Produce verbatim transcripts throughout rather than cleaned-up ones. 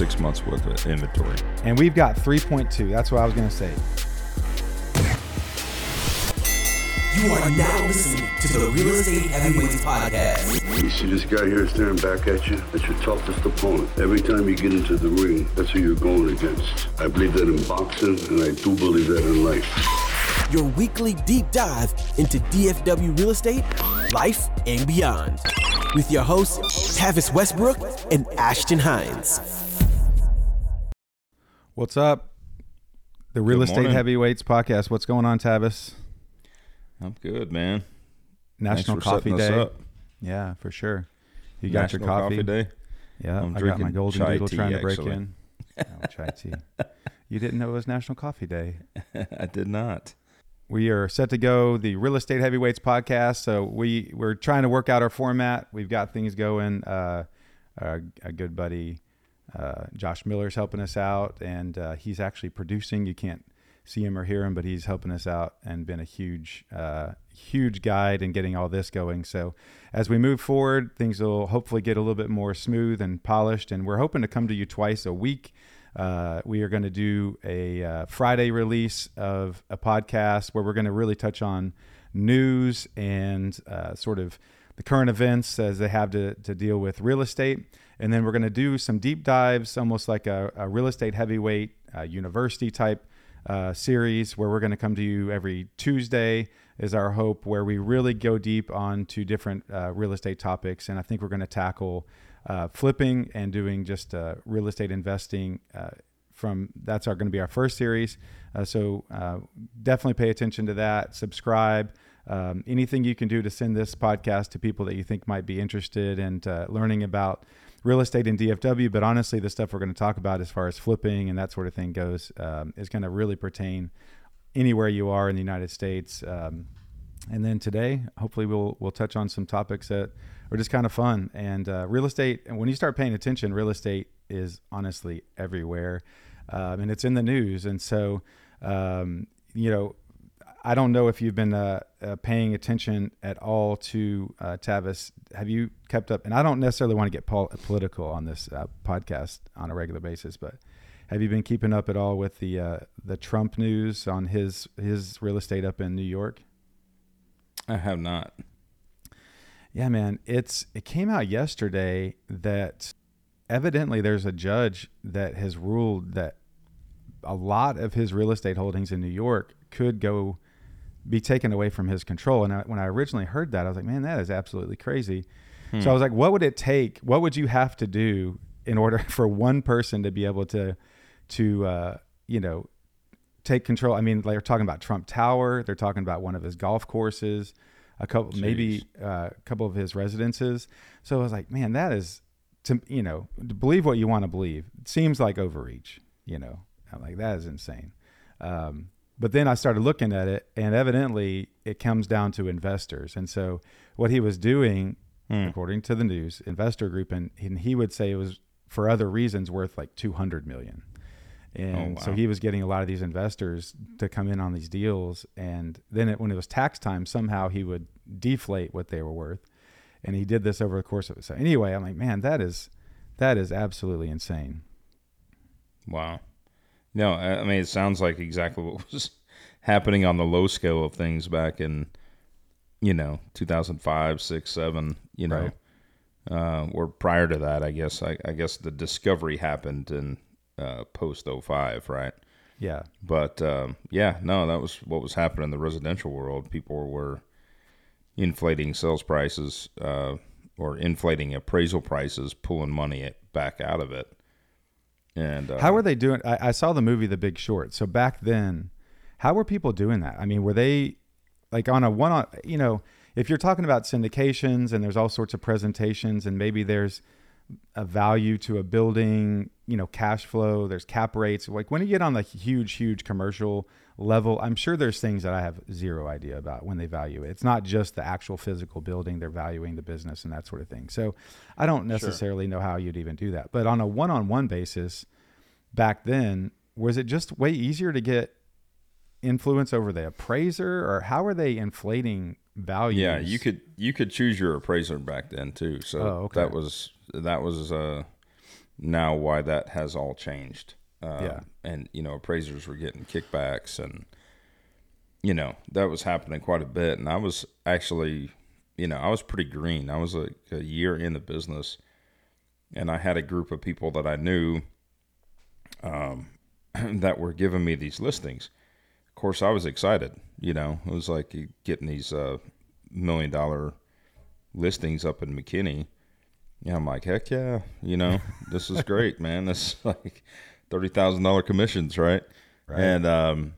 six months worth of inventory. And we've got three point two. That's what I was going to say. You are now listening to the Real Estate Heavyweights Podcast. You see this guy here staring back at you? That's your toughest opponent. Every time you get into the ring, that's who you're going against. I believe that in boxing, and I do believe that in life. Your weekly deep dive into D F W real estate, life, and beyond. With your hosts, Tavis Westbrook and Ashton Hines. What's up? The Real Good Estate morning. Heavyweights Podcast. What's going on, Tavis? I'm good, man. National Coffee Day. Yeah, for sure. You got your coffee? National Coffee Day. Yeah, I got my golden doodle trying to break in. Oh, chai tea. You didn't know it was National Coffee Day. I did not. We are set to go, the Real Estate Heavyweights Podcast. So we, we're trying to work out our format. We've got things going. Uh, our, our good buddy, uh, Josh Miller, is helping us out, and uh, he's actually producing. You can't see him or hear him, but he's helping us out and been a huge, uh, huge guide in getting all this going. So as we move forward, things will hopefully get a little bit more smooth and polished. And we're hoping to come to you twice a week. Uh, we are going to do a uh, Friday release of a podcast where we're going to really touch on news and uh, sort of the current events as they have to, to deal with real estate. And then we're going to do some deep dives, almost like a, a real estate heavyweight uh, university type Uh, series where we're going to come to you every Tuesday is our hope, where we really go deep on to different uh, real estate topics. And I think we're going to tackle uh, flipping and doing just uh, real estate investing uh, from that's our going to be our first series. Uh, so uh, definitely pay attention to that. Subscribe. Um, anything you can do to send this podcast to people that you think might be interested in uh, learning about real estate in D F W, but honestly, the stuff we're going to talk about as far as flipping and that sort of thing goes um, is going to really pertain anywhere you are in the United States. Um, and then today, hopefully, we'll we'll touch on some topics that are just kind of fun. And uh, real estate, and when you start paying attention, real estate is honestly everywhere, um, and it's in the news. And so, um, you know, I don't know if you've been uh, uh, paying attention at all to uh, Tavis. Have you kept up? And I don't necessarily want to get pol- political on this uh, podcast on a regular basis, but have you been keeping up at all with the uh, the Trump news on his his real estate up in New York? I have not. Yeah, man. It's it came out yesterday that evidently there's a judge that has ruled that a lot of his real estate holdings in New York could go be taken away from his control. And I, when I originally heard that, I was like, man, that is absolutely crazy. Hmm. So I was like, what would it take? What would you have to do in order for one person to be able to, to, uh, you know, take control? I mean, they're talking about Trump Tower. They're talking about one of his golf courses, a couple, Jeez. maybe uh, a couple of his residences. So I was like, man, that is to, you know, to believe what you want to believe. It seems like overreach, you know, I'm like, that is insane. Um, But then I started looking at it, and evidently it comes down to investors. And so what he was doing, mm. according to the news, investor group, and, and he would say it was for other reasons worth like two hundred million dollars. And oh, wow. So he was getting a lot of these investors to come in on these deals. And then it, when it was tax time, somehow he would deflate what they were worth. And he did this over the course of it. So anyway, I'm like, man, that is that is absolutely insane. Wow. No, I mean, it sounds like exactly what was happening on the low scale of things back in, you know, two thousand five, six, seven, you know, right. uh, or prior to that, I guess. I, I guess the discovery happened in uh, post oh five, right? Yeah. But, um, yeah, no, that was what was happening in the residential world. People were inflating sales prices uh, or inflating appraisal prices, pulling money back out of it. And, uh, how are they doing? I, I saw the movie The Big Short. So back then, how were people doing that? I mean, were they like on a one on, you know, if you're talking about syndications and there's all sorts of presentations and maybe there's a value to a building, you know, cash flow, there's cap rates. Like when you get on the huge, huge commercial level, I'm sure there's things that I have zero idea about when they value it. It's not just the actual physical building, they're valuing the business and that sort of thing. So I don't necessarily sure. know how you'd even do that. But on a one-on-one basis back then, was it just way easier to get influence over the appraiser, or how are they inflating values? Yeah, you could you could choose your appraiser back then too. So oh, okay. that was that was uh now why that has all changed. Um, yeah. And, you know, appraisers were getting kickbacks and, you know, that was happening quite a bit. And I was actually, you know, I was pretty green. I was a, a year in the business and I had a group of people that I knew um, that were giving me these listings. Of course, I was excited, you know, it was like getting these uh, million dollar listings up in McKinney. Yeah, I'm like, heck yeah, you know, this is great, man. This is like thirty thousand dollars commissions, right? Right. And um,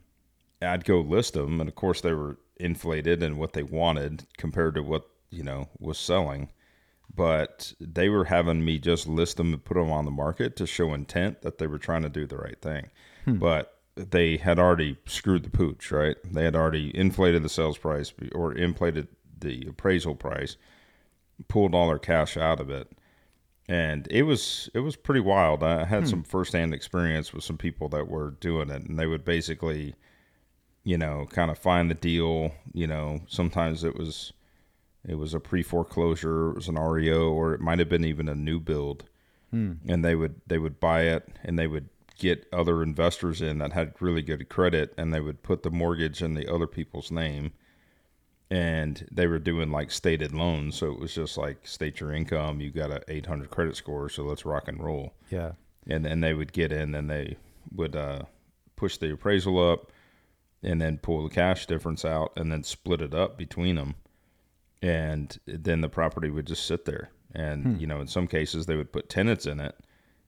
I'd go list them, and of course they were inflated in what they wanted compared to what, you know, was selling. But they were having me just list them and put them on the market to show intent that they were trying to do the right thing. Hmm. But they had already screwed the pooch, right? They had already inflated the sales price or inflated the appraisal price, pulled all their cash out of it. And it was it was pretty wild. I had hmm. some firsthand experience with some people that were doing it, and they would basically, you know, kind of find the deal. You know, sometimes it was it was a pre-foreclosure, it was an R E O, or it might have been even a new build. Hmm. And they would they would buy it, and they would get other investors in that had really good credit, and they would put the mortgage in the other people's name. And they were doing like stated loans. So it was just like, state your income. You got a eight hundred credit score. So let's rock and roll. Yeah. And then they would get in and they would uh, push the appraisal up and then pull the cash difference out and then split it up between them. And then the property would just sit there. And, hmm. you know, in some cases they would put tenants in it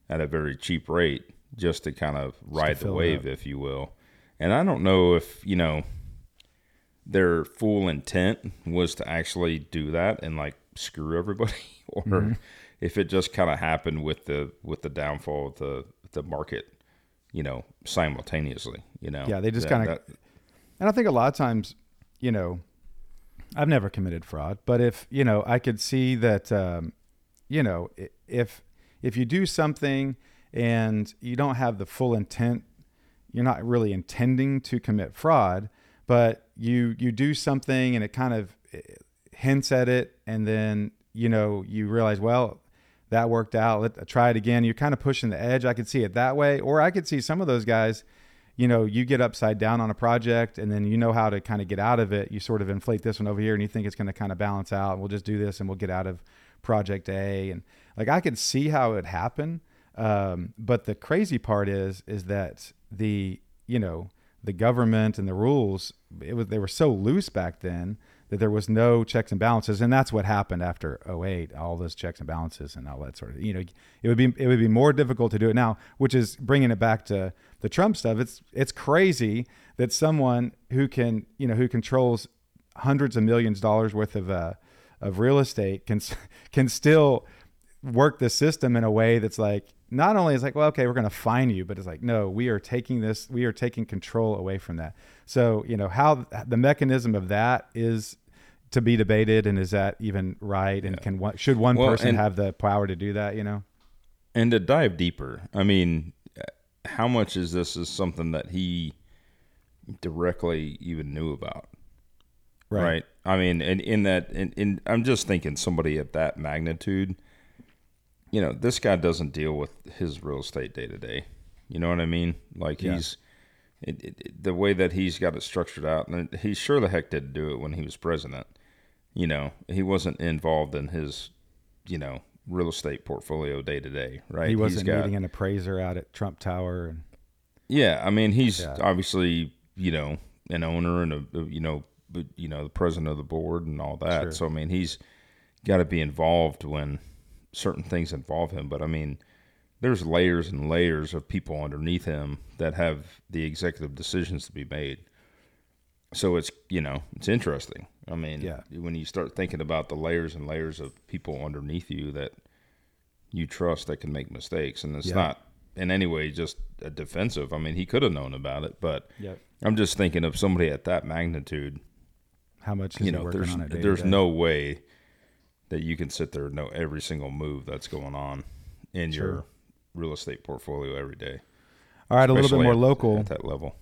at a very cheap rate just to kind of ride the wave, if you will. And I don't know if, you know, their full intent was to actually do that and like screw everybody or mm-hmm. if it just kind of happened with the, with the downfall of the, the market, you know, simultaneously, you know? Yeah. They just kind of, and I think a lot of times, you know, I've never committed fraud, but if, you know, I could see that, um, you know, if, if you do something and you don't have the full intent, you're not really intending to commit fraud, but you, you do something and it kind of hints at it. And then, you know, you realize, well, that worked out. Let's try it again. You're kind of pushing the edge. I could see it that way. Or I could see some of those guys, you know, you get upside down on a project and then you know how to kind of get out of it. You sort of inflate this one over here and you think it's going to kind of balance out. We'll just do this and we'll get out of project A. And like, I could see how it happened. Um, but the crazy part is, is that the, you know, the government and the rules, it was, they were so loose back then that there was no checks and balances. And that's what happened after oh eight, all those checks and balances and all that sort of, you know, it would be, it would be more difficult to do it now, which is bringing it back to the Trump stuff. It's, it's crazy that someone who can, you know, who controls hundreds of millions of dollars worth of, uh, of real estate can, can still work the system in a way that's like, not only is like, well, okay, we're going to fine you, but it's like, no, we are taking this, we are taking control away from that. So, you know, how the mechanism of that is to be debated. And is that even right? And yeah. can one, should one well, person and, have the power to do that, you know? And to dive deeper, I mean, how much is this is something that he directly even knew about? Right. right? I mean, and in, in that, and in, in, I'm just thinking somebody at that magnitude, you know, this guy doesn't deal with his real estate day to day. You know what I mean? Like yeah. he's it, it, the way that he's got it structured out, and he sure the heck didn't do it when he was president. You know, he wasn't involved in his, you know, real estate portfolio day to day, right? He wasn't got, meeting an appraiser out at Trump Tower. And, yeah, I mean, he's yeah. obviously, you know, an owner and a you know, you know, the president of the board and all that. Sure. So I mean, he's got to be involved when certain things involve him, but I mean, there's layers and layers of people underneath him that have the executive decisions to be made. So it's, you know, it's interesting. I mean, yeah. when you start thinking about the layers and layers of people underneath you that you trust that can make mistakes, and it's yeah. not in any way just a defensive. I mean, he could have known about it, but yep. I'm just thinking of somebody at that magnitude. How much is you know, he working there's, on it day there's to day? No way that you can sit there and know every single move that's going on in sure. your real estate portfolio every day. All right. Especially a little bit more at, local at that level,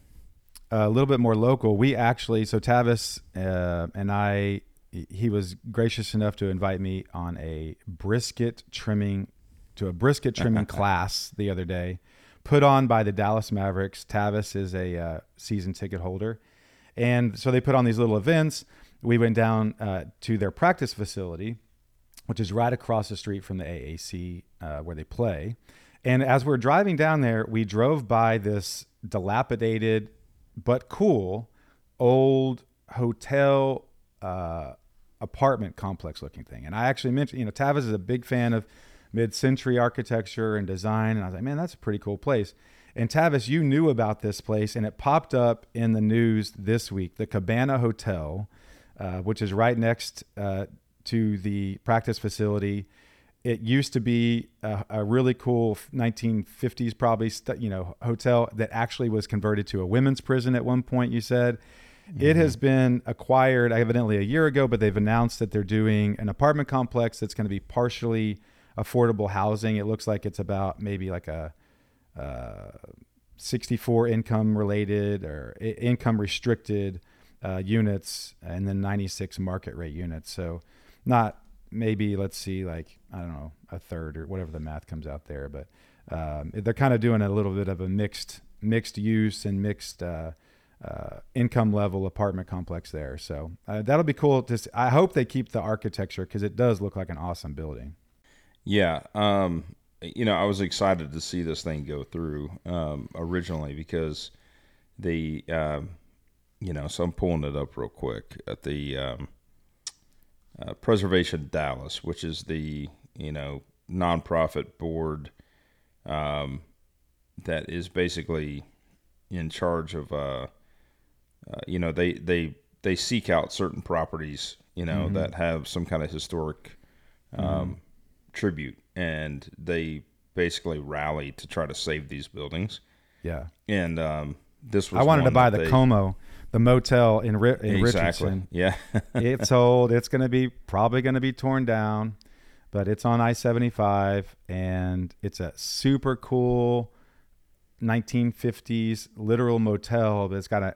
uh, a little bit more local. We actually, so Tavis uh, and I, he was gracious enough to invite me on a brisket trimming to a brisket trimming class the other day, put on by the Dallas Mavericks. Tavis is a uh, season ticket holder. And so they put on these little events. We went down uh, to their practice facility, which is right across the street from the A A C uh, where they play. And as we're driving down there, we drove by this dilapidated but cool old hotel uh, apartment complex looking thing. And I actually mentioned, you know, Tavis is a big fan of mid-century architecture and design. And I was like, man, that's a pretty cool place. And Tavis, you knew about this place, and it popped up in the news this week, the Cabana Hotel, uh, which is right next uh, to the practice facility. It used to be a, a really cool nineteen fifties probably, st- you know, hotel that actually was converted to a women's prison at one point, you said. Mm-hmm. It has been acquired evidently a year ago, but they've announced that they're doing an apartment complex that's going to be partially affordable housing. It looks like it's about maybe like a uh, sixty-four income related or I- income restricted uh, units, and then ninety-six market rate units. So not maybe, let's see, like, I don't know, a third or whatever the math comes out there, but um, they're kind of doing a little bit of a mixed mixed use and mixed uh, uh, income level apartment complex there. So uh, that'll be cool. Just, I hope they keep the architecture, because it does look like an awesome building. Yeah. Um, you know, I was excited to see this thing go through um, originally, because the, um, you know, so I'm pulling it up real quick at the um, uh, Preservation Dallas, which is the, you know, nonprofit board um, that is basically in charge of, uh, uh, you know, they, they, they seek out certain properties, you know, mm-hmm. that have some kind of historic um mm-hmm. tribute, and they basically rally to try to save these buildings. Yeah. And um, this was I wanted to buy the they, Como, the motel in, Ri- in exactly. Richardson. Yeah. It's old. It's going to be probably going to be torn down, but it's on I seventy-five, and it's a super cool nineteen fifties literal motel, but it's got a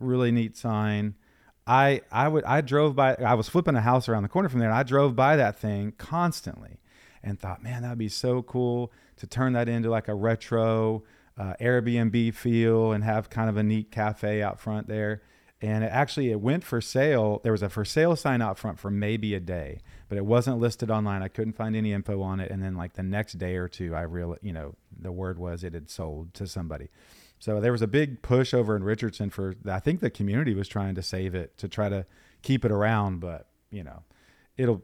really neat sign. I, I would, I drove by, I was flipping a house around the corner from there, and I drove by that thing constantly and thought, man, that'd be so cool to turn that into like a retro uh, Airbnb feel and have kind of a neat cafe out front there. And it actually, it went for sale. There was a for sale sign out front for maybe a day, but it wasn't listed online. I couldn't find any info on it. And then like the next day or two, I realized, you know, the word was it had sold to somebody. So there was a big push over in Richardson for, I think the community was trying to save it, to try to keep it around, but you know, it'll,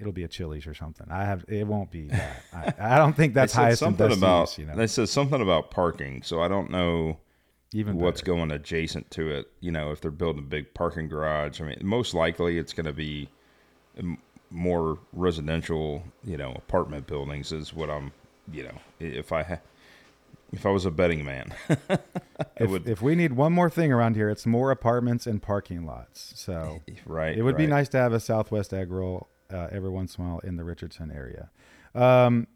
it'll be a Chili's or something. I have, it won't be, I, I don't think that's highest and best use, you know. They said something about parking. So I don't know even what's going adjacent to it. You know, if they're building a big parking garage, I mean, most likely it's going to be more residential, you know, apartment buildings is what I'm, you know, if I have. If I was a betting man, if, would, if we need one more thing around here, it's more apartments and parking lots. So right, it would right. be nice to have a Southwest egg roll uh, every once in a while in the Richardson area. Um,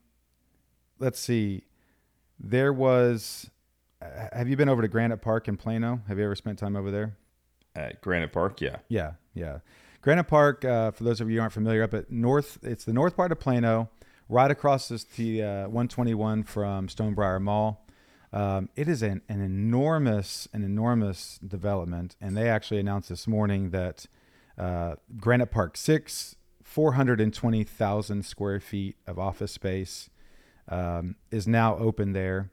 let's see. There was, uh, have you been over to Granite Park in Plano? Have you ever spent time over there? At Granite Park? Yeah. Yeah. Yeah. Granite Park, uh, for those of you who aren't familiar, up at north, it's the north part of Plano, right across is the uh, one twenty-one from Stonebriar Mall. Um, it is an, an enormous, an enormous development. And they actually announced this morning that uh, Granite Park six, four hundred twenty thousand square feet of office space um, is now open there.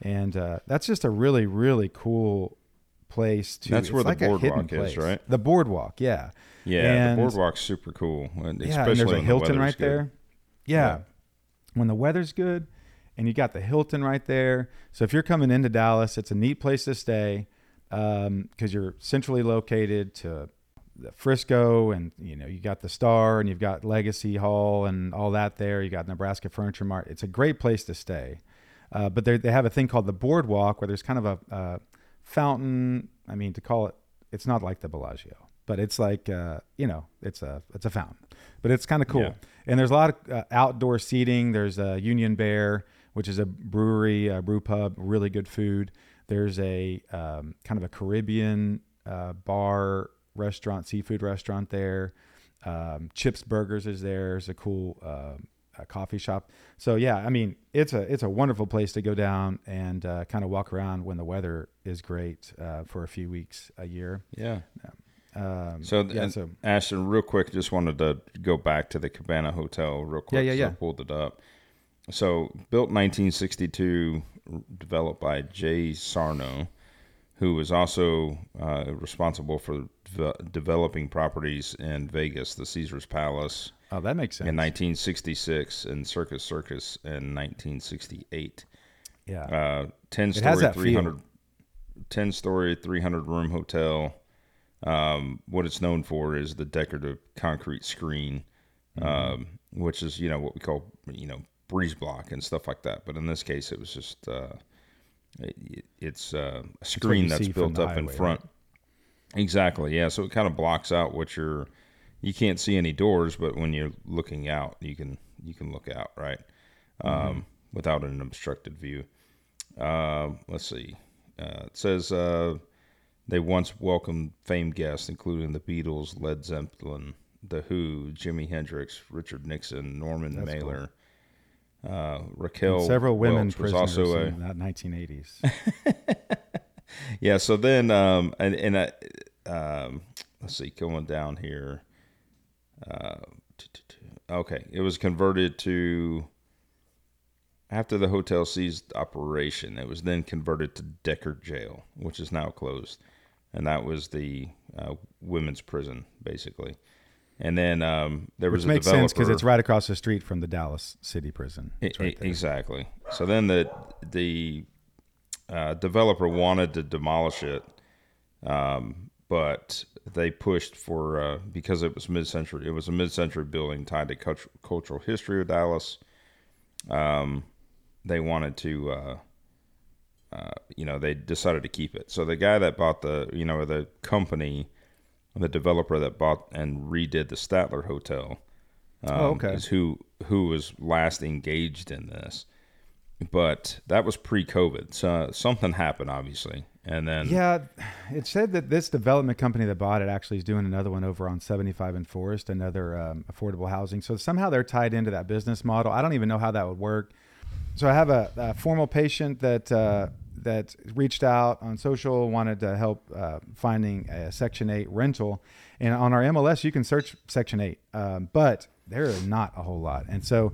And uh, that's just a really, really cool place. To, that's where the like boardwalk is, right? The boardwalk, yeah. Yeah, and the boardwalk's super cool. And yeah, especially and there's a Hilton the right good. There. Yeah. yeah, when the weather's good. And you got the Hilton right there. So if you're coming into Dallas, it's a neat place to stay um, because you're centrally located to the Frisco, and you know you got the Star, and you've got Legacy Hall and all that there. You got Nebraska Furniture Mart. It's a great place to stay. Uh, but they have a thing called the Boardwalk where there's kind of a, a fountain. I mean, to call it, it's not like the Bellagio, but it's like uh, you know, it's a it's a fountain. But it's kind of cool. Yeah. And there's a lot of uh, outdoor seating. There's a Union Bear, which is a brewery, a brew pub, really good food. There's a um, kind of a Caribbean uh, bar restaurant, seafood restaurant there. Um, Chip's Burgers is there. There's a cool uh, uh, coffee shop. So yeah, I mean, it's a, it's a wonderful place to go down and uh, kind of walk around when the weather is great uh, for a few weeks a year. Yeah. Um, so, yeah, so Ashton, real quick, just wanted to go back to the Cabana Hotel real quick. Yeah, yeah, yeah. So I pulled it up. So built nineteen sixty-two, developed by Jay Sarno, who was also uh, responsible for v- developing properties in Vegas, the Caesars Palace. Oh, that makes sense. In nineteen sixty-six and Circus Circus in nineteen sixty-eight. Yeah. Uh, ten-story, three hundred, ten-story, three hundred room hotel. Um, what it's known for is the decorative concrete screen, mm-hmm. um, which is, you know, what we call, you know, breeze block and stuff like that. But in this case, it was just... Uh, It, it's uh, a screen that's built up highway, in front. Right? Exactly. Yeah. So it kind of blocks out what you're, you can't see any doors, but when you're looking out, you can, you can look out, right. Um, mm-hmm. Without an obstructed view. Uh, let's see. Uh, it says, uh, they once welcomed famed guests, including the Beatles, Led Zeppelin, The Who, Jimi Hendrix, Richard Nixon, Norman Mailer. Cool. Uh, Raquel and several women Welch was also a, in that nineteen eighties. Yeah. So then, um, and, and, I, um, let's see, going down here. Uh, t- t- t- okay. It was converted to, after the hotel ceased operation, it was then converted to Decker Jail, which is now closed. And that was the, uh, women's prison basically. And then um, there was Which a makes developer. sense because it's right across the street from the Dallas City Prison. It's right there. Exactly. So then the the uh, developer wanted to demolish it, um, but they pushed for uh, because it was mid-century. It was a mid-century building tied to culture, cultural history of Dallas. Um, they wanted to, uh, uh, you know, they decided to keep it. So the guy that bought the, you know, the company. The developer that bought and redid the Statler Hotel um, oh, okay. is who who was last engaged in this, but that was pre-COVID. So something happened, obviously, and then yeah, it said that this development company that bought it actually is doing another one over on seventy-five and Forest, another um, affordable housing. So somehow they're tied into that business model. I don't even know how that would work. So I have a, a formal patient that. Uh, that reached out on social, wanted to help uh, finding a Section eight rental. And on our M L S, you can search Section eight, um, but there are not a whole lot. And so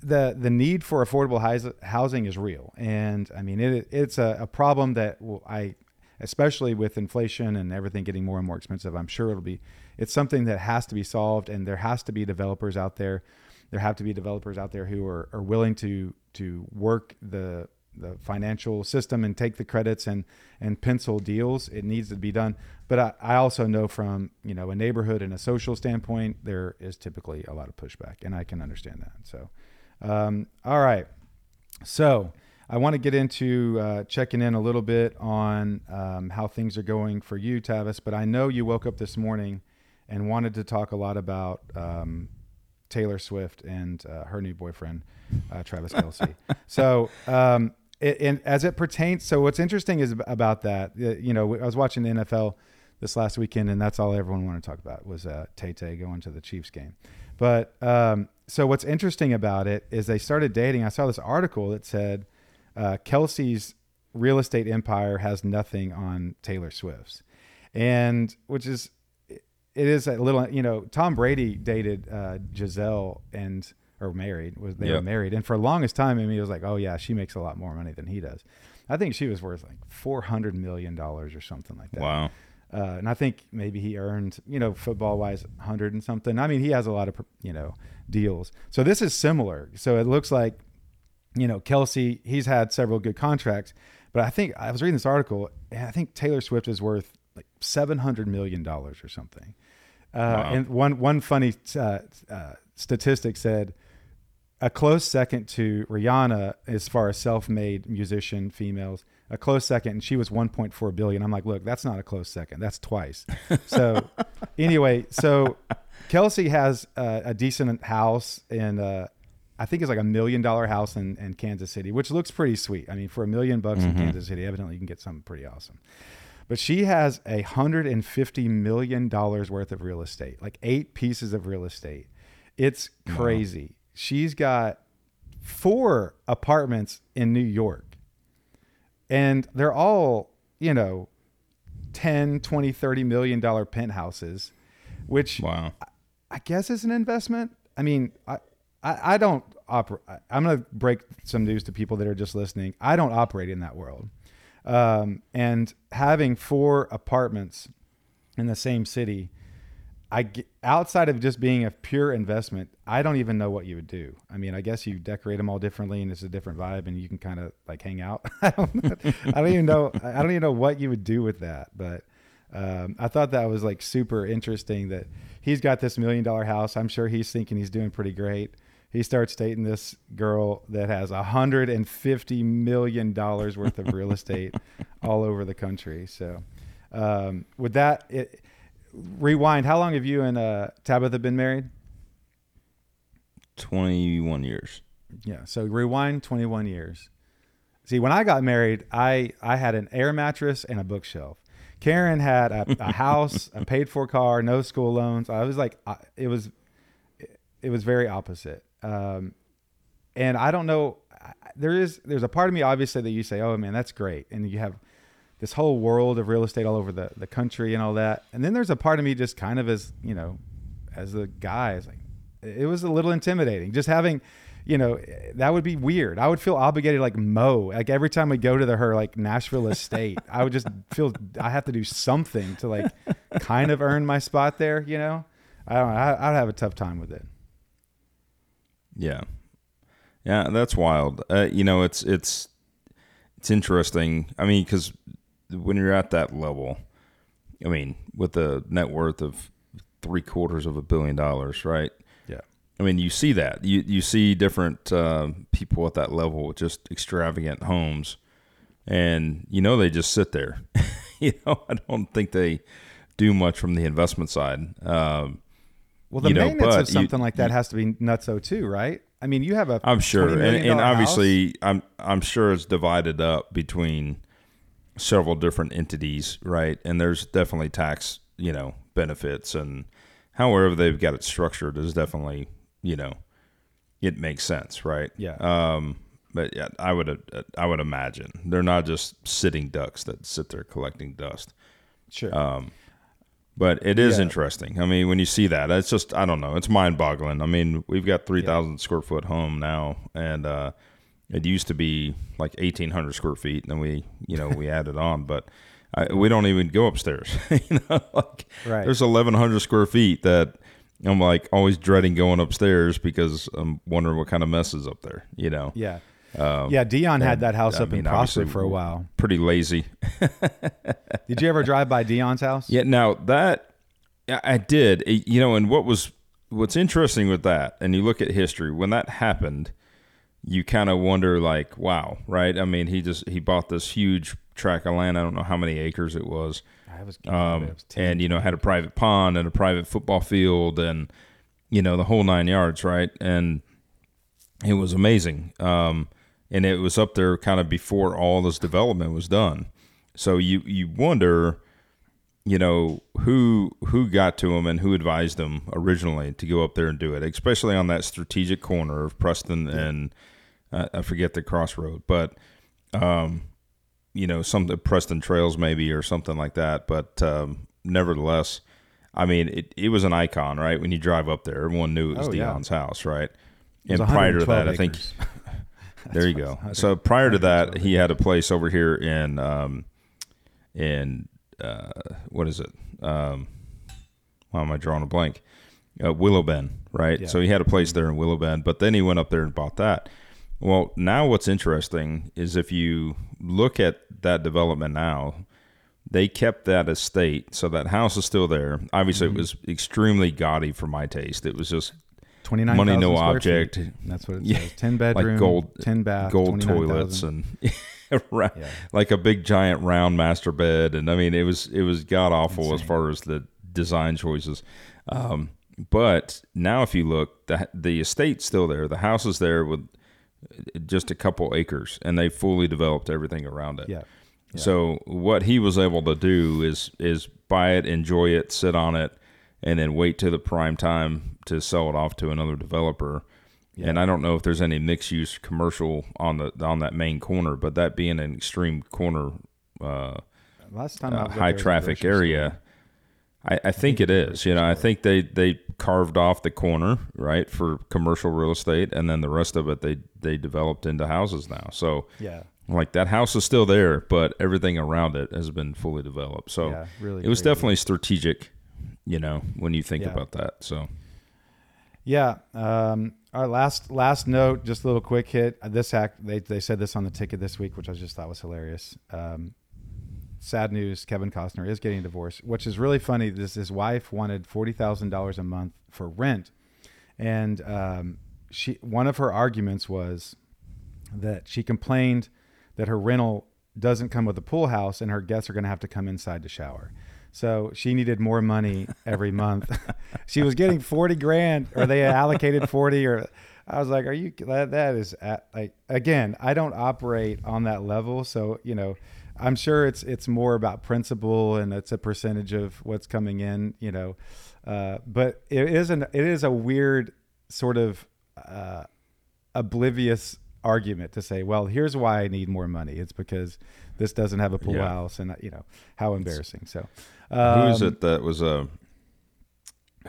the the need for affordable housing is real. And I mean, it it's a, a problem that will, I, especially with inflation and everything getting more and more expensive, I'm sure it'll be, it's something that has to be solved. And there has to be developers out there. There have to be developers out there who are, are willing to to work the the financial system and take the credits and, and pencil deals. It needs to be done. But I, I also know from, you know, a neighborhood and a social standpoint, there is typically a lot of pushback, and I can understand that. So, um, all right. So I want to get into uh, checking in a little bit on um, how things are going for you, Tavis, but I know you woke up this morning and wanted to talk a lot about um, Taylor Swift and uh, her new boyfriend, uh, Travis Kelce. So, um, It, and as it pertains, so what's interesting is about that, you know, I was watching the N F L this last weekend, and that's all everyone wanted to talk about was uh, Tay-Tay going to the Chiefs game. But um, so what's interesting about it is they started dating. I saw this article that said uh, Kelce's real estate empire has nothing on Taylor Swift's, and which is, it is a little, you know, Tom Brady dated uh, Giselle and or married, was they yep. were married. And for the longest time, I mean, it was like, oh yeah, she makes a lot more money than he does. I think she was worth like four hundred million dollars or something like that. Wow. Uh, and I think maybe he earned, you know, football wise, one hundred and something. I mean, he has a lot of, you know, deals. So this is similar. So it looks like, you know, Kelce, he's had several good contracts, but I think I was reading this article and I think Taylor Swift is worth like seven hundred million dollars or something. Uh, wow. And one, one funny uh, uh, statistic said, a close second to Rihanna as far as self-made musician females, a close second, and she was one point four billion. I'm like, look, that's not a close second. That's twice. So anyway, so Kelce has a, a decent house in, uh, I think it's like a million dollar house in, in Kansas City, which looks pretty sweet. I mean, for a million bucks mm-hmm. in Kansas City, evidently you can get something pretty awesome. But she has a one hundred fifty million dollars worth of real estate, like eight pieces of real estate. It's crazy. Wow. she's got four apartments in New York, and they're all, you know, ten, twenty, thirty million dollar penthouses, which wow. I, I guess is an investment. I mean, I, I, I don't operate. I'm going to break some news to people that are just listening. I don't operate in that world. Um, and having four apartments in the same city, I get, outside of just being a pure investment, I don't even know what you would do. I mean, I guess you decorate them all differently and it's a different vibe and you can kind of like hang out. I don't know, I don't even know. I don't even know what you would do with that. But, um, I thought that was like super interesting that he's got this million dollar house. I'm sure he's thinking he's doing pretty great. He starts dating this girl that has one hundred fifty million dollars worth of real estate all over the country. So, um, with that, it, rewind. How long have you and uh, Tabitha been married? twenty-one years. Yeah. So rewind twenty-one years. See, when I got married, I, I had an air mattress and a bookshelf. Karen had a, a house, a paid for car, no school loans. I was like, I, it was, it was very opposite. Um, and I don't know, there is, there's a part of me obviously that you say, oh man, that's great. And you have this whole world of real estate all over the, the country and all that. And then there's a part of me just kind of as, you know, as a guy, like, it was a little intimidating just having, you know, that would be weird. I would feel obligated, like Mo, like every time we go to the, her like Nashville estate, I would just feel I have to do something to like kind of earn my spot there. You know, I don't know. I, I'd have a tough time with it. Yeah. Yeah. That's wild. Uh, you know, it's, it's, it's interesting. I mean, cause when you're at that level, I mean, with a net worth of three quarters of a billion dollars, right? Yeah. I mean, you see that. You you see different uh, people at that level with just extravagant homes, and you know they just sit there. You know, I don't think they do much from the investment side. Um, well, the you know, maintenance of something you, like that you, has to be nutso too, right? I mean, you have a I'm sure, and, and obviously, I'm I'm sure it's divided up between several different entities, right? And there's definitely tax, you know, benefits, and however they've got it structured is definitely, you know, it makes sense, right? Yeah. Um, but yeah, I would I would imagine they're not just sitting ducks that sit there collecting dust. Sure. Um, but it is yeah. interesting. I mean, when you see that, it's just, I don't know, it's mind boggling. I mean, we've got three thousand yeah. square foot home now, and uh it used to be like eighteen hundred square feet, and then we, you know, we added on, but I, we don't even go upstairs. You know, like right. There's eleven hundred square feet that I'm like always dreading going upstairs because I'm wondering what kind of mess is up there, you know? Yeah. Um, yeah. Dion had that house I up mean, in Prosper for a while. Pretty lazy. Did you ever drive by Dion's house? Yeah. Now that I did, you know, and what was, what's interesting with that, and you look at history, when that happened, you kind of wonder like, wow, right? I mean, he just, he bought this huge tract of land. I don't know how many acres it was. I was, um, it was and, you know, had a private pond and a private football field and, you know, the whole nine yards, right? And it was amazing. Um, and it was up there kind of before all this development was done. So you, you wonder, you know, who, who got to him and who advised him originally to go up there and do it, especially on that strategic corner of Preston and uh, I forget the crossroad, but, um, you know, some Preston Trails maybe or something like that. But, um, nevertheless, I mean, it, it was an icon, right? When you drive up there, everyone knew it was oh, Dion's yeah. house, right? And prior to that, acres. I think, there you go. So prior to that, he had a place over here in, um, in, Uh, what is it? Um, why am I drawing a blank? Uh, Willow Bend, right? Yeah. So he had a place there in Willow Bend, but then he went up there and bought that. Well, now what's interesting is if you look at that development now, they kept that estate. So that house is still there. Obviously, mm-hmm. It was extremely gaudy for my taste. It was just twenty-nine money, no object. Feet. That's what it yeah. says. ten bedroom, like gold, ten bath, gold toilets, and right, yeah. like a big giant round master bed. And I mean, it was it was god awful Insane. As far as the design choices. Um, but now, if you look, the the estate's still there. The house is there with just a couple acres, and they fully developed everything around it. Yeah. yeah. So what he was able to do is is buy it, enjoy it, sit on it, and then wait till the prime time to sell it off to another developer. Yeah. And I don't know if there's any mixed-use commercial on the on that main corner, but that being an extreme corner, uh, Last time uh, high-traffic area, I, I think it is. You know, I think they, they carved off the corner, right, for commercial real estate, and then the rest of it they, they developed into houses now. So, yeah. Like, that house is still there, but everything around it has been fully developed. So, yeah, really it was crazy. Definitely strategic, you know, when you think yeah. about that. So, yeah. Um, our last last note, just a little quick hit. This act, they, they said this on the ticket this week, which I just thought was hilarious. Um, sad news, Kevin Costner is getting a divorce, which is really funny. This His wife wanted forty thousand dollars a month for rent. And um, she one of her arguments was that she complained that her rental doesn't come with a pool house and her guests are going to have to come inside to shower. So she needed more money every month. She was getting forty grand or they allocated forty or I was like, are you, that, that is at, like, again, I don't operate on that level. So, you know, I'm sure it's, it's more about principle and it's a percentage of what's coming in, you know, uh, but it is an, it is a weird sort of, uh, oblivious argument to say, well, here's why I need more money. It's because this doesn't have a pool yeah. house, and you know how embarrassing. So, um, who is it that was a? Uh,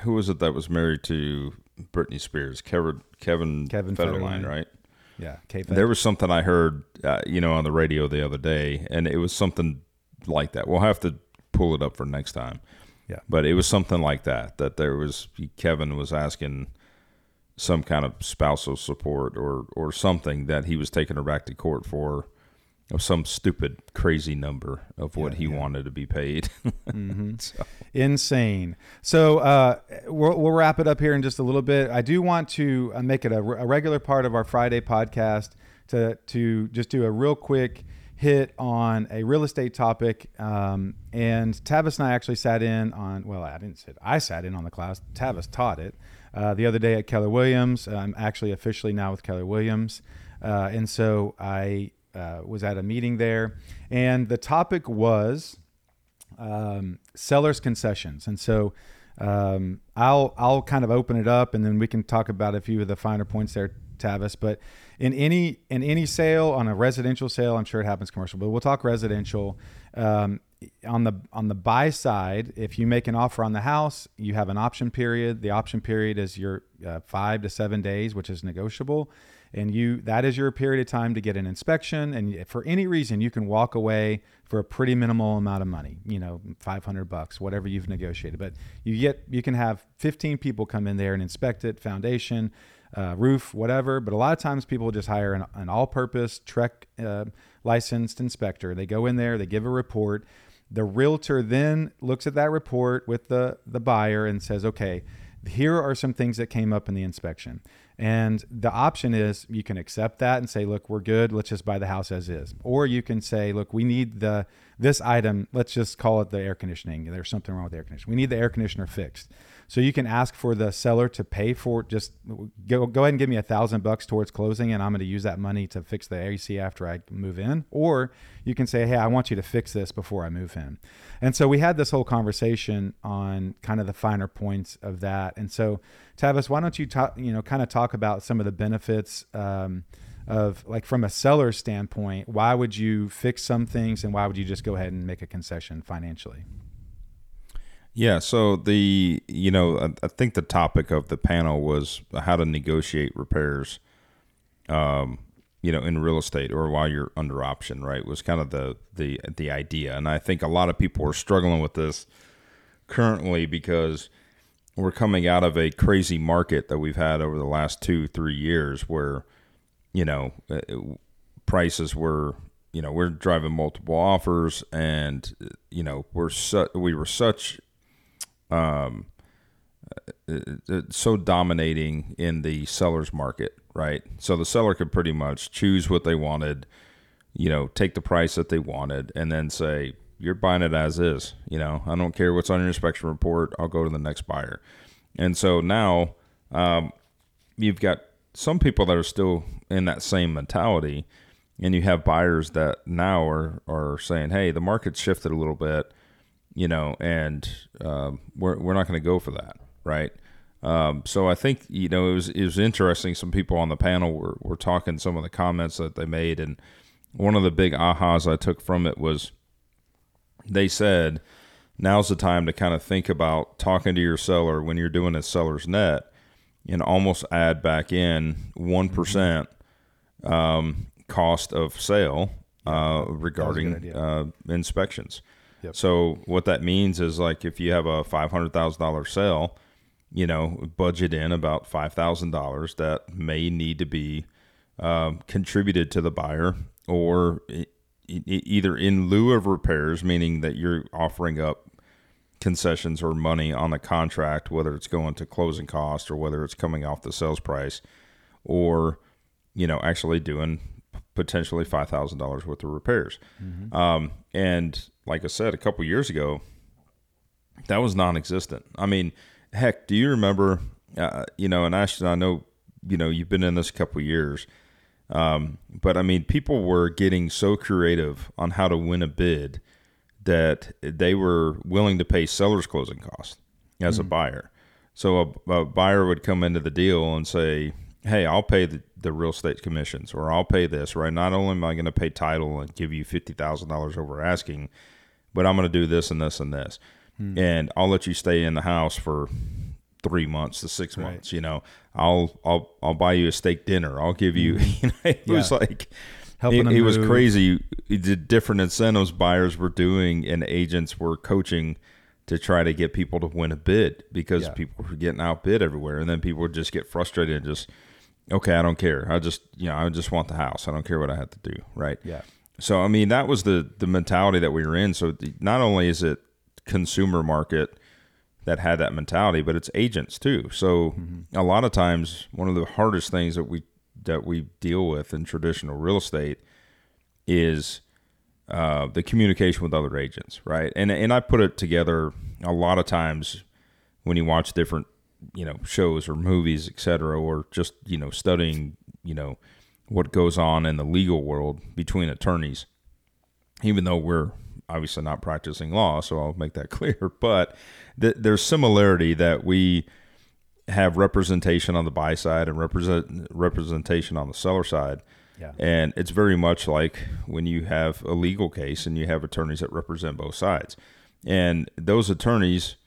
who was it that was married to Britney Spears? Kevin Kevin Kevin Federline, Federline, right? Yeah, K-Fed. There was something I heard, uh, you know, on the radio the other day, and it was something like that. We'll have to pull it up for next time. Yeah, but it was something like that. That there was Kevin was asking some kind of spousal support or, or something that he was taking her back to court for, or some stupid, crazy number of what yeah, he yeah. wanted to be paid. Mm-hmm. So. Insane. So uh, we'll, we'll wrap it up here in just a little bit. I do want to make it a, a regular part of our Friday podcast to, to just do a real quick hit on a real estate topic. Um, and Tavis and I actually sat in on, well, I didn't sit, I sat in on the class. Tavis taught it. Uh, the other day at Keller Williams. I'm actually officially now with Keller Williams. Uh, and so I uh, was at a meeting there and the topic was um, seller's concessions. And so um, I'll, I'll kind of open it up and then we can talk about a few of the finer points there, Tavis. But in any, in any sale, on a residential sale, I'm sure it happens commercial, but we'll talk residential. Um, on the on the buy side, if you make an offer on the house, you have an option period. The option period is your uh, five to seven days, which is negotiable. And you that is your period of time to get an inspection. And if for any reason, you can walk away for a pretty minimal amount of money, you know, five hundred bucks, whatever you've negotiated. But you get you can have fifteen people come in there and inspect it, foundation, uh, roof, whatever. But a lot of times people just hire an, an all-purpose Trek uh, licensed inspector. They go in there, they give a report. The realtor then looks at that report with the, the buyer and says, okay, here are some things that came up in the inspection. And the option is you can accept that and say, look, we're good. Let's just buy the house as is. Or you can say, look, we need the this item. Let's just call it the air conditioning. There's something wrong with the air conditioner. We need the air conditioner fixed. So you can ask for the seller to pay for just go, go ahead and give me a thousand bucks towards closing. And I'm going to use that money to fix the A C after I move in. Or you can say, hey, I want you to fix this before I move in. And so we had this whole conversation on kind of the finer points of that. And so Tavis, why don't you talk, you know, kind of talk about some of the benefits um, of like from a seller's standpoint, why would you fix some things and why would you just go ahead and make a concession financially? Yeah. So the, you know, I, I think the topic of the panel was how to negotiate repairs, um, you know, in real estate or while you're under option, right? Was kind of the, the, the idea. And I think a lot of people are struggling with this currently because we're coming out of a crazy market that we've had over the last two, three years where, you know, prices were, you know, we're driving multiple offers and, you know, we're su- we were such, um, so dominating in the seller's market, right? So the seller could pretty much choose what they wanted, you know, take the price that they wanted and then say, you're buying it as is, you know, I don't care what's on your inspection report. I'll go to the next buyer. And so now, um, you've got some people that are still in that same mentality and you have buyers that now are, are saying, hey, the market shifted a little bit, you know, and, um, we're, we're not going to go for that. Right. Um, so I think, you know, it was it was interesting. Some people on the panel were, were talking some of the comments that they made, and one of the big ahas I took from it was they said, now's the time to kind of think about talking to your seller when you're doing a seller's net and almost add back in one percent um, cost of sale uh, regarding uh, inspections. Yep. So what that means is, like, if you have a five hundred thousand dollars sale, you know, budget in about five thousand dollars that may need to be uh, contributed to the buyer, or e- either in lieu of repairs, meaning that you're offering up concessions or money on the contract, whether it's going to closing cost or whether it's coming off the sales price, or, you know, actually doing potentially five thousand dollars worth of repairs. Mm-hmm. Um, and like I said, a couple years ago, that was non-existent. I mean, heck, do you remember, uh, you know, and Ashton, I know, you know, you've been in this a couple of years, um, but I mean, people were getting so creative on how to win a bid that they were willing to pay seller's closing costs as mm-hmm. a buyer. So a, a buyer would come into the deal and say, hey, I'll pay the, the real estate commissions, or I'll pay this, right? Not only am I going to pay title and give you fifty thousand dollars over asking, but I'm going to do this and this and this. Hmm. And I'll let you stay in the house for three months to six right. months. You know, I'll I'll I'll buy you a steak dinner. I'll give you. You know, it yeah. was like helping. It, it was crazy. The different incentives buyers were doing and agents were coaching to try to get people to win a bid, because yeah. people were getting outbid everywhere, and then people would just get frustrated and just, okay, I don't care. I just you know I just want the house. I don't care what I have to do. Right. Yeah. So I mean, that was the the mentality that we were in. So not only is it consumer market that had that mentality, but it's agents too. So mm-hmm. a lot of times, one of the hardest things that we that we deal with in traditional real estate is uh, the communication with other agents, right? And and I put it together a lot of times when you watch different, you know, shows or movies, et cetera, or just, you know, studying, you know, what goes on in the legal world between attorneys, even though we're obviously not practicing law, so I'll make that clear. But th- there's similarity that we have representation on the buy side and represent representation on the seller side. Yeah. And it's very much like when you have a legal case and you have attorneys that represent both sides. And those attorneys,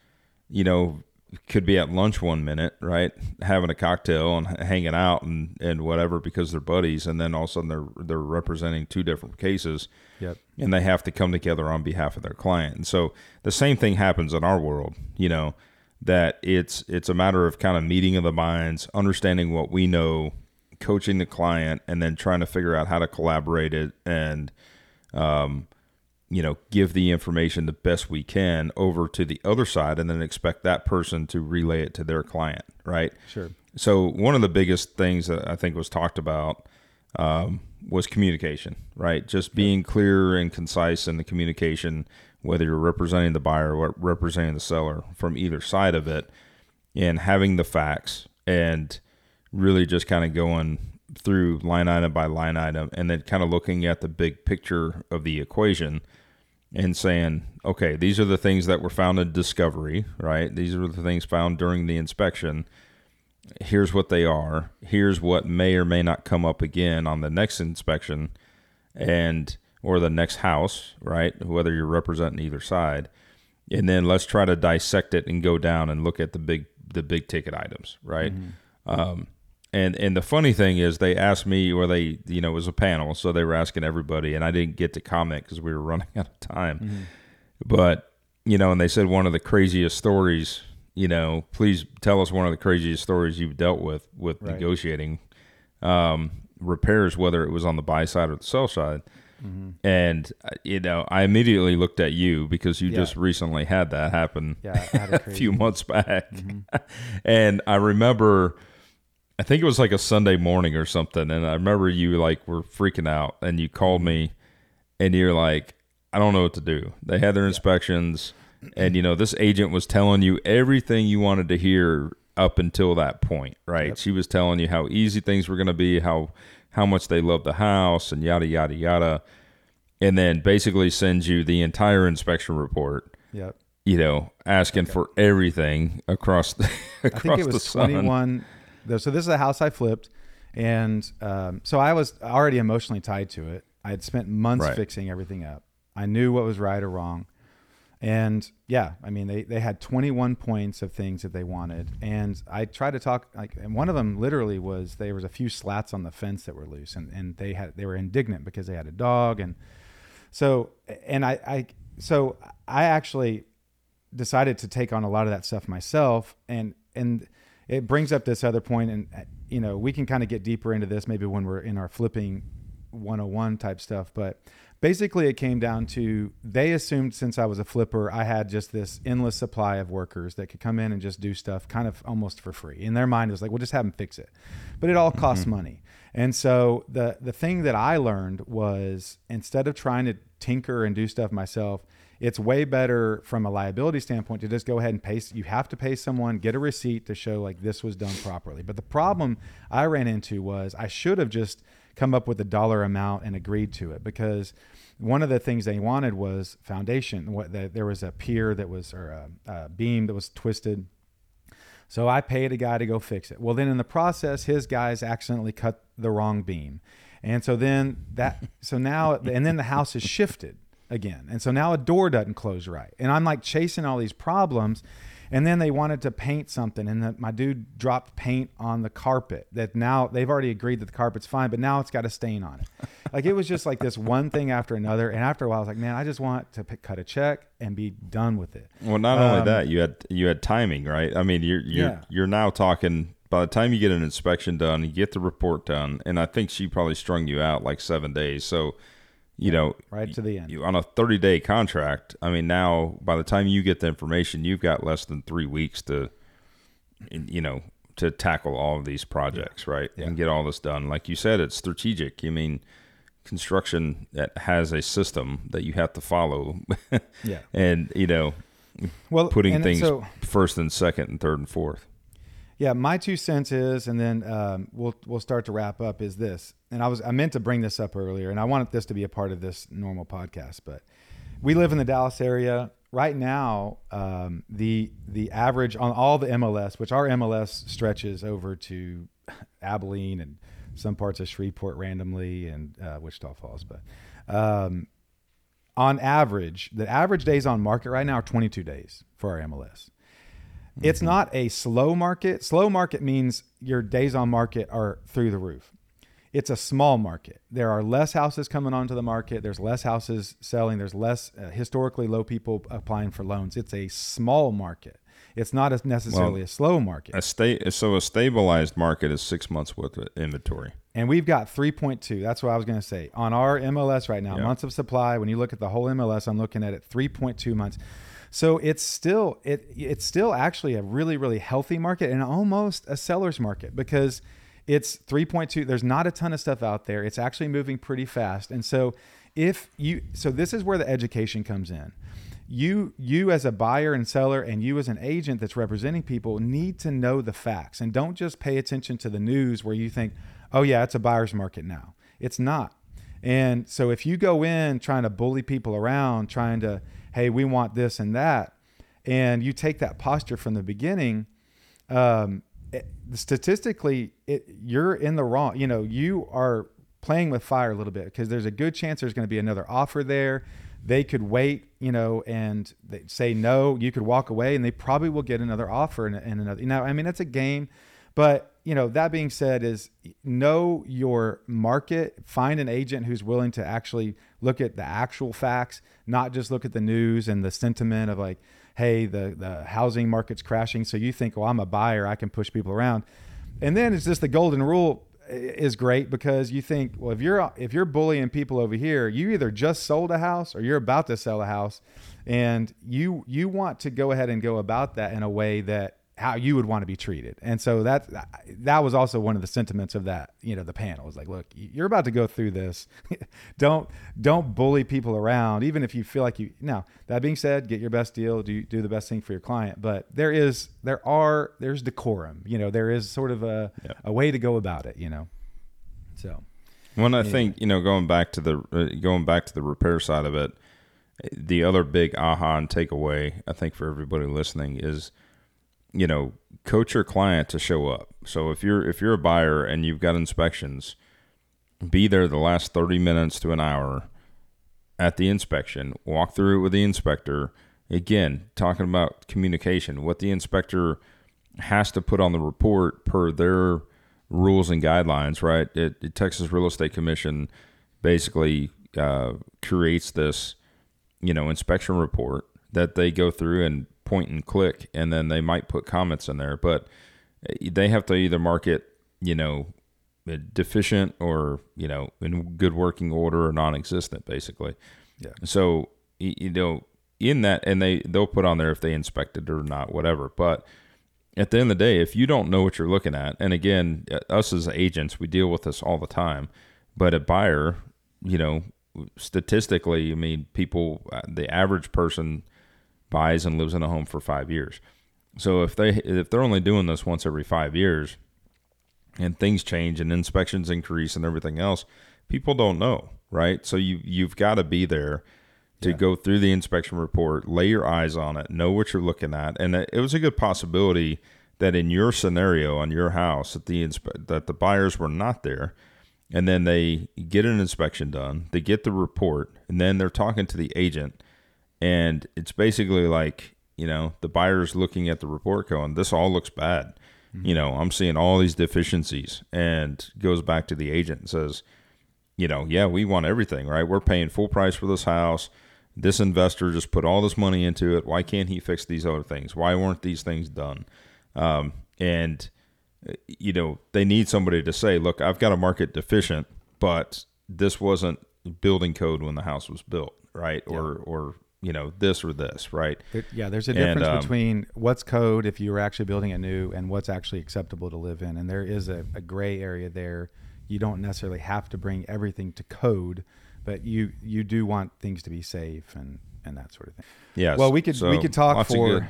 you know, could be at lunch one minute, right, having a cocktail and hanging out and, and whatever because they're buddies, and then all of a sudden they're they're representing two different cases, yep. and they have to come together on behalf of their client. And so the same thing happens in our world, you know, that it's it's a matter of kind of meeting of the minds, understanding what we know, coaching the client, and then trying to figure out how to collaborate it and, um, you know, give the information the best we can over to the other side, and then expect that person to relay it to their client, right? Sure. So one of the biggest things that I think was talked about um, was communication, right? Just being clear and concise in the communication, whether you're representing the buyer or representing the seller from either side of it, and having the facts and really just kind of going through line item by line item, and then kind of looking at the big picture of the equation and saying, okay, these are the things that were found in discovery, right? These are the things found during the inspection. Here's what they are. Here's what may or may not come up again on the next inspection and, or the next house, right? Whether you're representing either side. And then let's try to dissect it and go down and look at the big, the big ticket items, right? Mm-hmm. Um, And and the funny thing is, they asked me, or they, you know, it was a panel, so they were asking everybody, and I didn't get to comment because we were running out of time. Mm-hmm. But, you know, and they said one of the craziest stories, you know, please tell us one of the craziest stories you've dealt with with right. negotiating um, repairs, whether it was on the buy side or the sell side. Mm-hmm. And, you know, I immediately looked at you because you yeah. just recently had that happen yeah, I had a, a few months back. Mm-hmm. And I remember, I think it was like a Sunday morning or something, and I remember you like were freaking out, and you called me, and you're like, I don't know what to do. They had their inspections, yeah. and you know, this agent was telling you everything you wanted to hear up until that point, right? Yep. She was telling you how easy things were going to be, how how much they loved the house, and yada, yada, yada, and then basically sends you the entire inspection report. Yep. you know, asking okay. for everything across the across I think it was sun. twenty-one So this is a house I flipped, and um, so I was already emotionally tied to it. I had spent months right. fixing everything up. I knew what was right or wrong. And yeah, I mean, they, they had twenty-one points of things that they wanted. And I tried to talk, like, and one of them literally was, there was a few slats on the fence that were loose, and, and they had, they were indignant because they had a dog. And so, and I, I, so I actually decided to take on a lot of that stuff myself. And, and it brings up this other point, and, you know, we can kind of get deeper into this maybe when we're in our flipping one oh one type stuff, but basically it came down to, they assumed since I was a flipper, I had just this endless supply of workers that could come in and just do stuff kind of almost for free. In their mind, it was like, we'll just have them fix it, but it all costs mm-hmm. money. And so the, the thing that I learned was, instead of trying to tinker and do stuff myself, it's way better from a liability standpoint to just go ahead and pay. You have to pay someone, get a receipt to show like this was done properly. But the problem I ran into was, I should have just come up with a dollar amount and agreed to it, because one of the things they wanted was foundation. What the, there was a pier that was, or a, a beam that was twisted. So I paid a guy to go fix it. Well, then in the process, his guys accidentally cut the wrong beam. And so then that, so now, and then the house is shifted again. And so now a door doesn't close right. And I'm like chasing all these problems. And then they wanted to paint something, and the, my dude dropped paint on the carpet that now they've already agreed that the carpet's fine, but now it's got a stain on it. Like, it was just like this one thing after another. And after a while I was like, man, I just want to pick, cut a check and be done with it. Well, not um, only that, you had, you had timing, right? I mean, you're, you're, yeah. you're now talking, by the time you get an inspection done, you get the report done. And I think she probably strung you out like seven days. So, you yeah, know, right to the end. You, on a thirty-day contract, I mean, now by the time you get the information, you've got less than three weeks to, you know, to tackle all of these projects, yeah. right, yeah. and get all this done. Like you said, it's strategic. I mean, construction that has a system that you have to follow, yeah, and you know, well, putting things so, first and second and third and fourth. Yeah, my two cents is, and then um, we'll we'll start to wrap up, is this. And I was I meant to bring this up earlier, and I wanted this to be a part of this normal podcast, but we live in the Dallas area. Right now, um, the the average on all the M L S, which our M L S stretches over to Abilene and some parts of Shreveport randomly and uh, Wichita Falls, but um, on average, the average days on market right now are twenty-two days for our M L S. It's not a slow market. Slow market means your days on market are through the roof. It's a small market. There are less houses coming onto the market. There's less houses selling. There's less uh, historically low people applying for loans. It's a small market. It's not a necessarily well, a slow market. A sta- so a stabilized market is six months worth of inventory. And we've got three point two. That's what I was going to say. On our M L S right now, yeah. months of supply, when you look at the whole M L S, I'm looking at it, three point two months. So it's still it it's still actually a really, really healthy market, and almost a seller's market, because it's three point two. There's not a ton of stuff out there. It's actually moving pretty fast. And so if you so this is where the education comes in. You you as a buyer and seller, and you as an agent that's representing people, need to know the facts, and don't just pay attention to the news where you think, oh yeah, it's a buyer's market now. It's not. And so if you go in trying to bully people around, trying to, hey, we want this and that, and you take that posture from the beginning, um, it, statistically, it, you're in the wrong. You know, you are playing with fire a little bit, because there's a good chance there's going to be another offer there. They could wait, you know, and they say no. You could walk away, and they probably will get another offer and, and another. You know, I mean, that's a game, but you know, that being said, is know your market, find an agent who's willing to actually look at the actual facts, not just look at the news and the sentiment of like, hey, the, the housing market's crashing. So you think, well, I'm a buyer, I can push people around. And then it's just the golden rule is great, because you think, well, if you're, if you're bullying people over here, you either just sold a house or you're about to sell a house, and you, you want to go ahead and go about that in a way that how you would want to be treated. And so that, that was also one of the sentiments of that, you know, the panel was like, look, you're about to go through this. don't, don't bully people around. Even if you feel like you, now that being said, get your best deal, do do the best thing for your client. But there is, there are, there's decorum, you know, there is sort of a, yeah. a way to go about it, you know? So. Well, I anyway. think, you know, going back to the, uh, going back to the repair side of it, the other big aha and takeaway, I think, for everybody listening is, you know, coach your client to show up. So if you're if you're a buyer and you've got inspections, be there the last thirty minutes to an hour at the inspection. Walk through it with the inspector. Again, talking about communication, what the inspector has to put on the report per their rules and guidelines, right? It, it, Texas Real Estate Commission basically uh, creates this, you know, inspection report that they go through and point and click, and then they might put comments in there, but they have to either mark it, you know, deficient or, you know, in good working order or non-existent, basically. Yeah. So, you know, in that, and they, they'll put on there if they inspected or not, whatever. But at the end of the day, if you don't know what you're looking at, and again, us as agents, we deal with this all the time, but a buyer, you know, statistically, I mean, people, the average person buys and lives in a home for five years. So if they, if they're only doing this once every five years and things change and inspections increase and everything else, people don't know, right? So you, you've got to be there to yeah. go through the inspection report, lay your eyes on it, know what you're looking at. And it was a good possibility that in your scenario on your house that the inspe- that the buyers were not there, and then they get an inspection done, they get the report, and then they're talking to the agent, and it's basically like, you know, the buyer's looking at the report going, this all looks bad. Mm-hmm. You know, I'm seeing all these deficiencies, and goes back to the agent and says, you know, yeah, we want everything, right? We're paying full price for this house. This investor just put all this money into it. Why can't he fix these other things? Why weren't these things done? Um, and, you know, they need somebody to say, look, I've got a market deficient, but this wasn't building code when the house was built, right? Yeah. Or, or you know, this or this, right? There, yeah, there's a difference and, um, between what's code if you were actually building it new and what's actually acceptable to live in. And there is a, a gray area there. You don't necessarily have to bring everything to code, but you, you do want things to be safe and, and that sort of thing. Yeah. Well, we could, so we could talk for,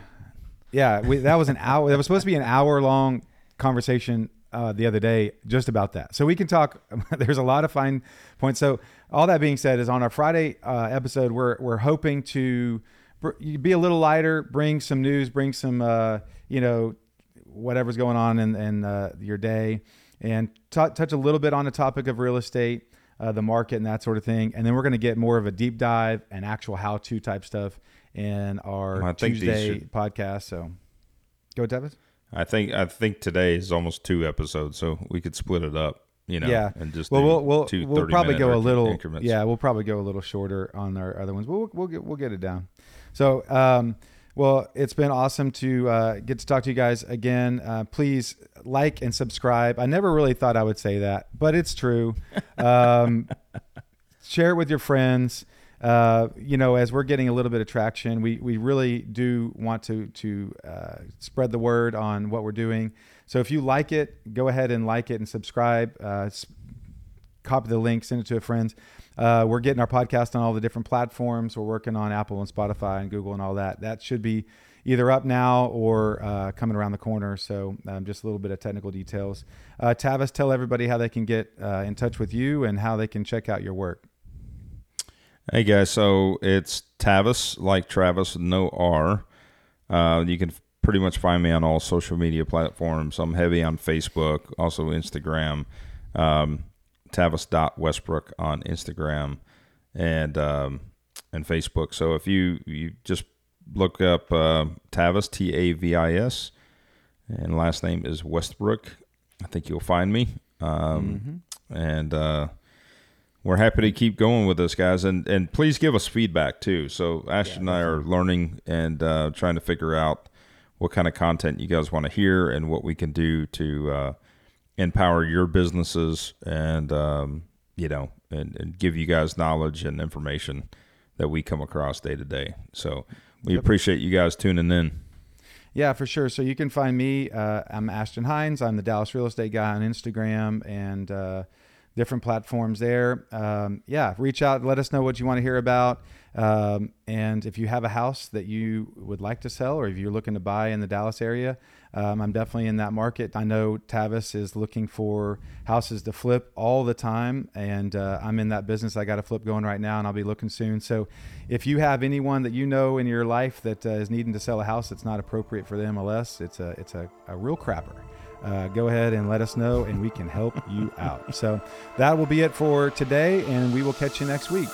yeah, we, that was an hour. That was supposed to be an hour long conversation uh, the other day, just about that. So we can talk, there's a lot of fine points. So all that being said is on our Friday uh, episode, we're, we're hoping to br- be a little lighter, bring some news, bring some, uh, you know, whatever's going on in, in uh, your day, and t- touch a little bit on the topic of real estate. Uh, the market and that sort of thing. And then we're going to get more of a deep dive and actual how-to type stuff in our well, Tuesday should... podcast. So go, Tavis. I think, I think today is almost two episodes, so we could split it up, you know, yeah. and just, well, we'll, we'll, two we'll probably go a little, increments. yeah, we'll probably go a little shorter on our other ones. We'll, we'll get, we'll get it down. So, um, well, it's been awesome to uh, get to talk to you guys again. Uh, please like and subscribe. I never really thought I would say that, but it's true. Um, share it with your friends. Uh, you know, as we're getting a little bit of traction, we we really do want to to uh, spread the word on what we're doing. So if you like it, go ahead and like it and subscribe. Uh, copy the link, send it to a friend. Uh, we're getting our podcast on all the different platforms. We're working on Apple and Spotify and Google and all that. That should be either up now or uh, coming around the corner. So um, just a little bit of technical details. Uh, Tavis, tell everybody how they can get uh, in touch with you and how they can check out your work. Hey, guys. So it's Tavis, like Travis, no R. Uh, you can pretty much find me on all social media platforms. I'm heavy on Facebook, also Instagram. Um Tavis dot Westbrook on Instagram and um, and Facebook. So if you, you just look up uh, Tavis, T A V I S, and last name is Westbrook, I think you'll find me. Um, mm-hmm. And uh, we're happy to keep going with this, guys. And, and please give us feedback, too. So Ashton yeah, and I are learning and uh, trying to figure out what kind of content you guys want to hear and what we can do to uh, – empower your businesses and, um, you know, and, and give you guys knowledge and information that we come across day to day. So we yep. appreciate you guys tuning in. Yeah, for sure. So you can find me. Uh, I'm Ashton Hines. I'm the Dallas Real Estate Guy on Instagram and uh, different platforms there. Um, yeah, reach out, let us know what you want to hear about. Um, and if you have a house that you would like to sell, or if you're looking to buy in the Dallas area, um, I'm definitely in that market. I know Tavis is looking for houses to flip all the time, and uh, I'm in that business. I got a flip going right now, and I'll be looking soon. So if you have anyone that you know in your life that uh, is needing to sell a house that's not appropriate for the M L S, it's a, it's a, a real crapper. Uh, go ahead and let us know, and we can help you out. So that will be it for today, and we will catch you next week.